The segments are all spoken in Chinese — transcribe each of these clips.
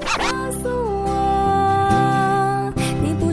告诉我，你不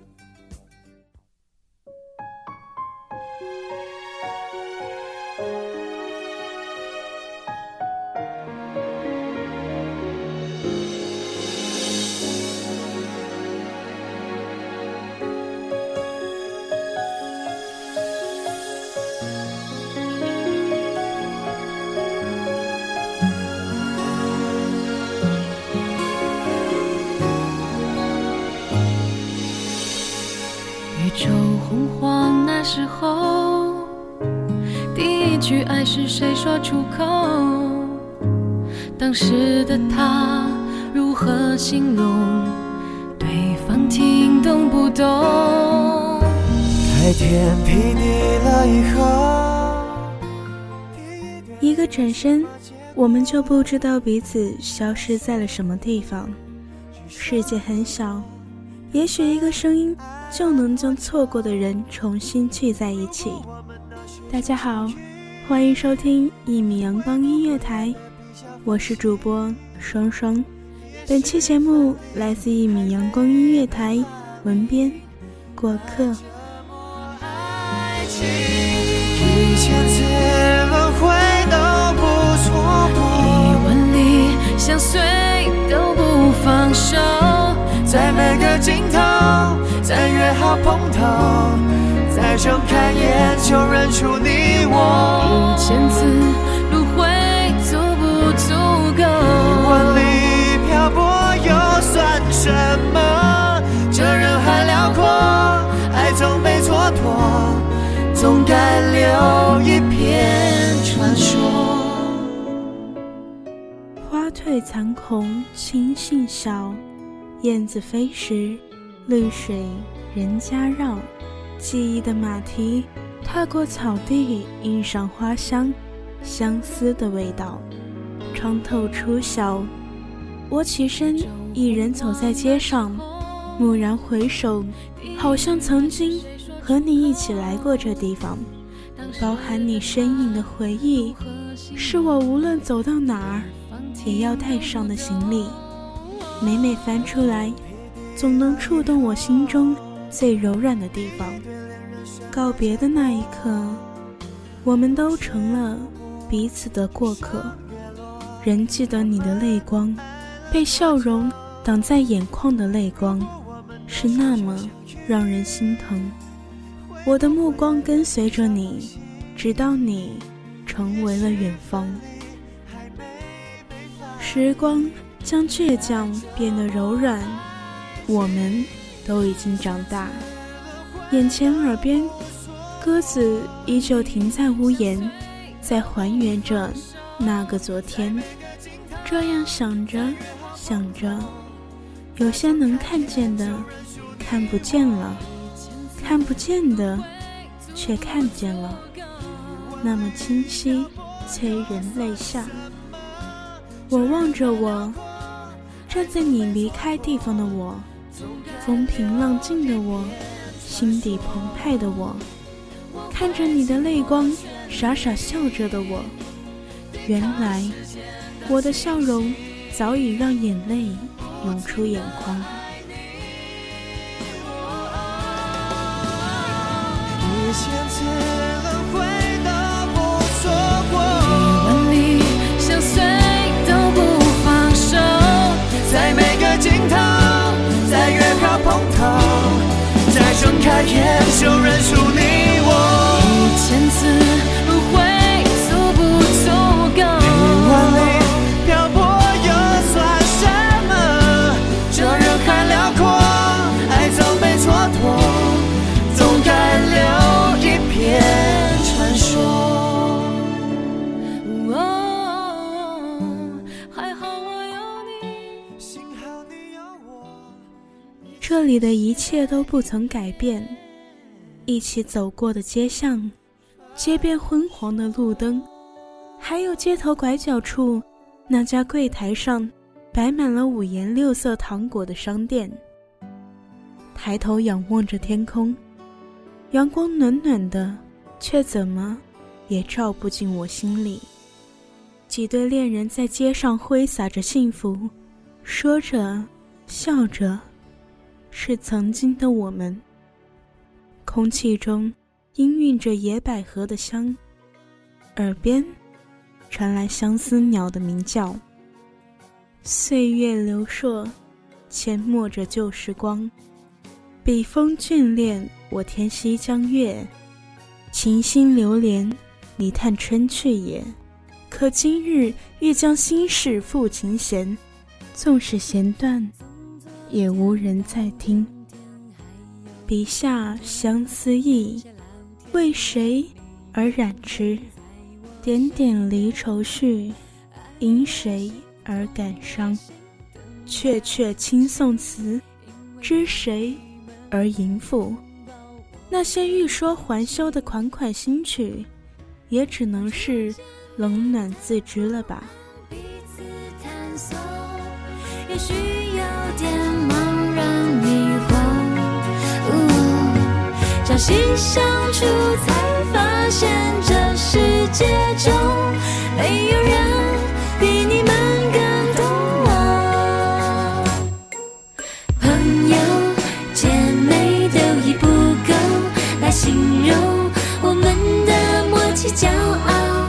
那时候第一句爱是谁说出口，当时的他如何形容，对方听懂不懂？开天辟地了以后，一个转身，我们就不知道彼此消失在了什么地方。世界很小，也许一个声音就能将错过的人重新聚在一起。大家好，欢迎收听一米阳光音乐台，我是主播双双。本期节目来自一米阳光音乐台，文编过客。爱情一切自轮回都不错过，一万里相随都不放手，在每个尽头，再约好碰头，再睁开眼就认出你我。1000次路会足不足够？1万里漂泊又算什么？这人海辽阔，爱总被蹉跎，总该留一片传说。花褪残红青杏小，燕子飞时，绿水人家绕。记忆的马蹄踏过草地，映上花香，相思的味道。窗透初晓，我起身一人走在街上，蓦然回首，好像曾经和你一起来过这地方。包含你身影的回忆，是我无论走到哪儿也要带上的行李。每每翻出来，总能触动我心中最柔软的地方。告别的那一刻，我们都成了彼此的过客。仍记得你的泪光，被笑容挡在眼眶的泪光，是那么让人心疼。我的目光跟随着你，直到你成为了远方。时光将倔强变得柔软，我们都已经长大。眼前耳边，鸽子依旧停在屋檐，在还原着那个昨天。这样想着想着，有些能看见的看不见了，看不见的却看见了，那么清晰，催人泪下。我望着我站在你离开地方的我，风平浪静的我，心底澎湃的我，看着你的泪光傻傻笑着的我。原来我的笑容早已让眼泪涌出眼眶。你现在能回答我错过，你问你相随都不放手，在每个镜头，在约好碰头，在睁开眼就认出你我，1000次不回足不足够，你问你漂泊又算什么，这人海辽阔，爱早被蹉跎，总该留一片传说、哦、还好我有你，幸好你有我。这里的一切都不曾改变，一起走过的街巷，街边昏黄的路灯，还有街头拐角处那家柜台上摆满了五颜六色糖果的商店。抬头仰望着天空，阳光暖暖的，却怎么也照不进我心里。几对恋人在街上挥洒着幸福，说着笑着，是曾经的我们。空气中氤氲着野百合的香，耳边传来相思鸟的鸣叫。岁月流烁，潜没着旧时光，笔锋眷恋我填西江月，琴心流连你探春去也。可今日欲将心事付琴弦，纵使弦断，也无人再听。笔下相思意，为谁而染之？点点离愁绪，因谁而感伤？阙阙清颂词，知谁而吟赋？那些欲说还休的款款新曲，也只能是冷暖自知了吧。彼此探索，也许有点茫然迷惑，朝夕相处才发现，这世界中没有人比你们更懂我。朋友姐妹都已不够来形容我们的默契，骄傲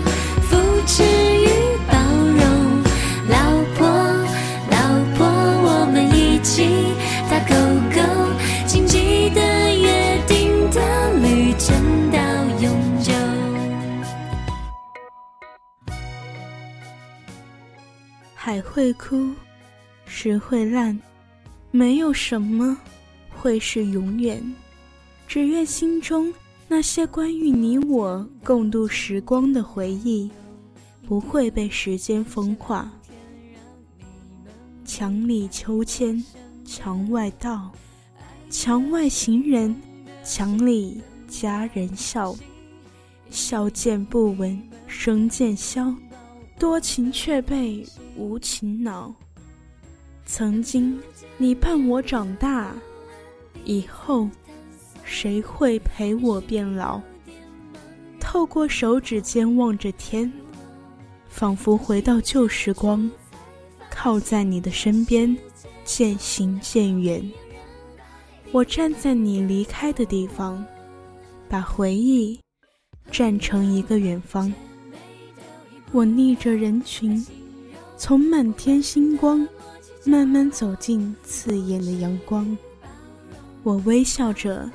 扶持与包容。老婆我们一起打勾勾，请记得约定的旅程到永久。海会哭，石会烂，没有什么会是永远，只愿心中那些关于你我共度时光的回忆，不会被时间风化。墙里秋千，墙外道，墙外行人，墙里佳人笑。笑渐不闻声渐消，多情却被无情恼。曾经你伴我长大，以后谁会陪我变老？透过手指间望着天，仿佛回到旧时光，靠在你的身边，渐行渐远。我站在你离开的地方，把回忆站成一个远方。我逆着人群，从满天星光慢慢走进刺眼的阳光。我微笑着，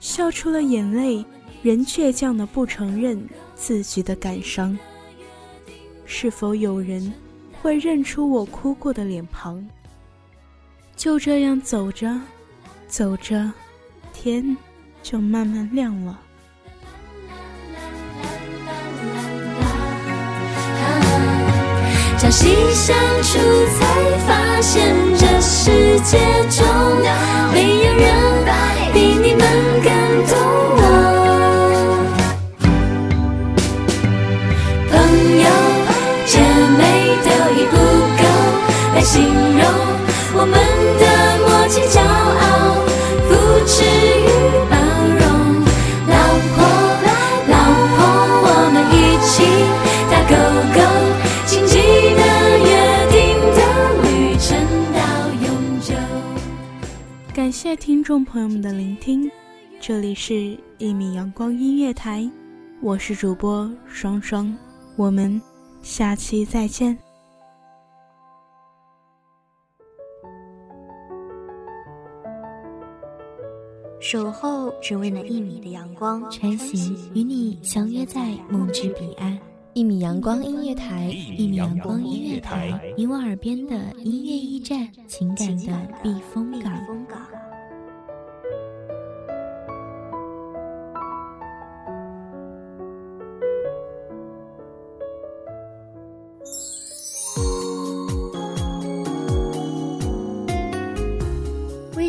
笑出了眼泪，仍倔强地不承认自己的感伤。是否有人会认出我哭过的脸庞？就这样走着走着，天就慢慢亮了。朝夕相处才发现，这世界中没有人比你们更懂我。朋友姐妹都已不够来形容我们的默契，骄傲扶持与包容。老婆我们一起打勾勾，请记得约定的听众朋友们的聆听，这里是一米阳光音乐台，我是主播双双，我们下期再见。守候只为那一米的阳光，穿行与你相约在梦之彼岸。一米阳光音乐台，一米阳光音乐台，你我耳边的音乐驿站，情感的避风港。微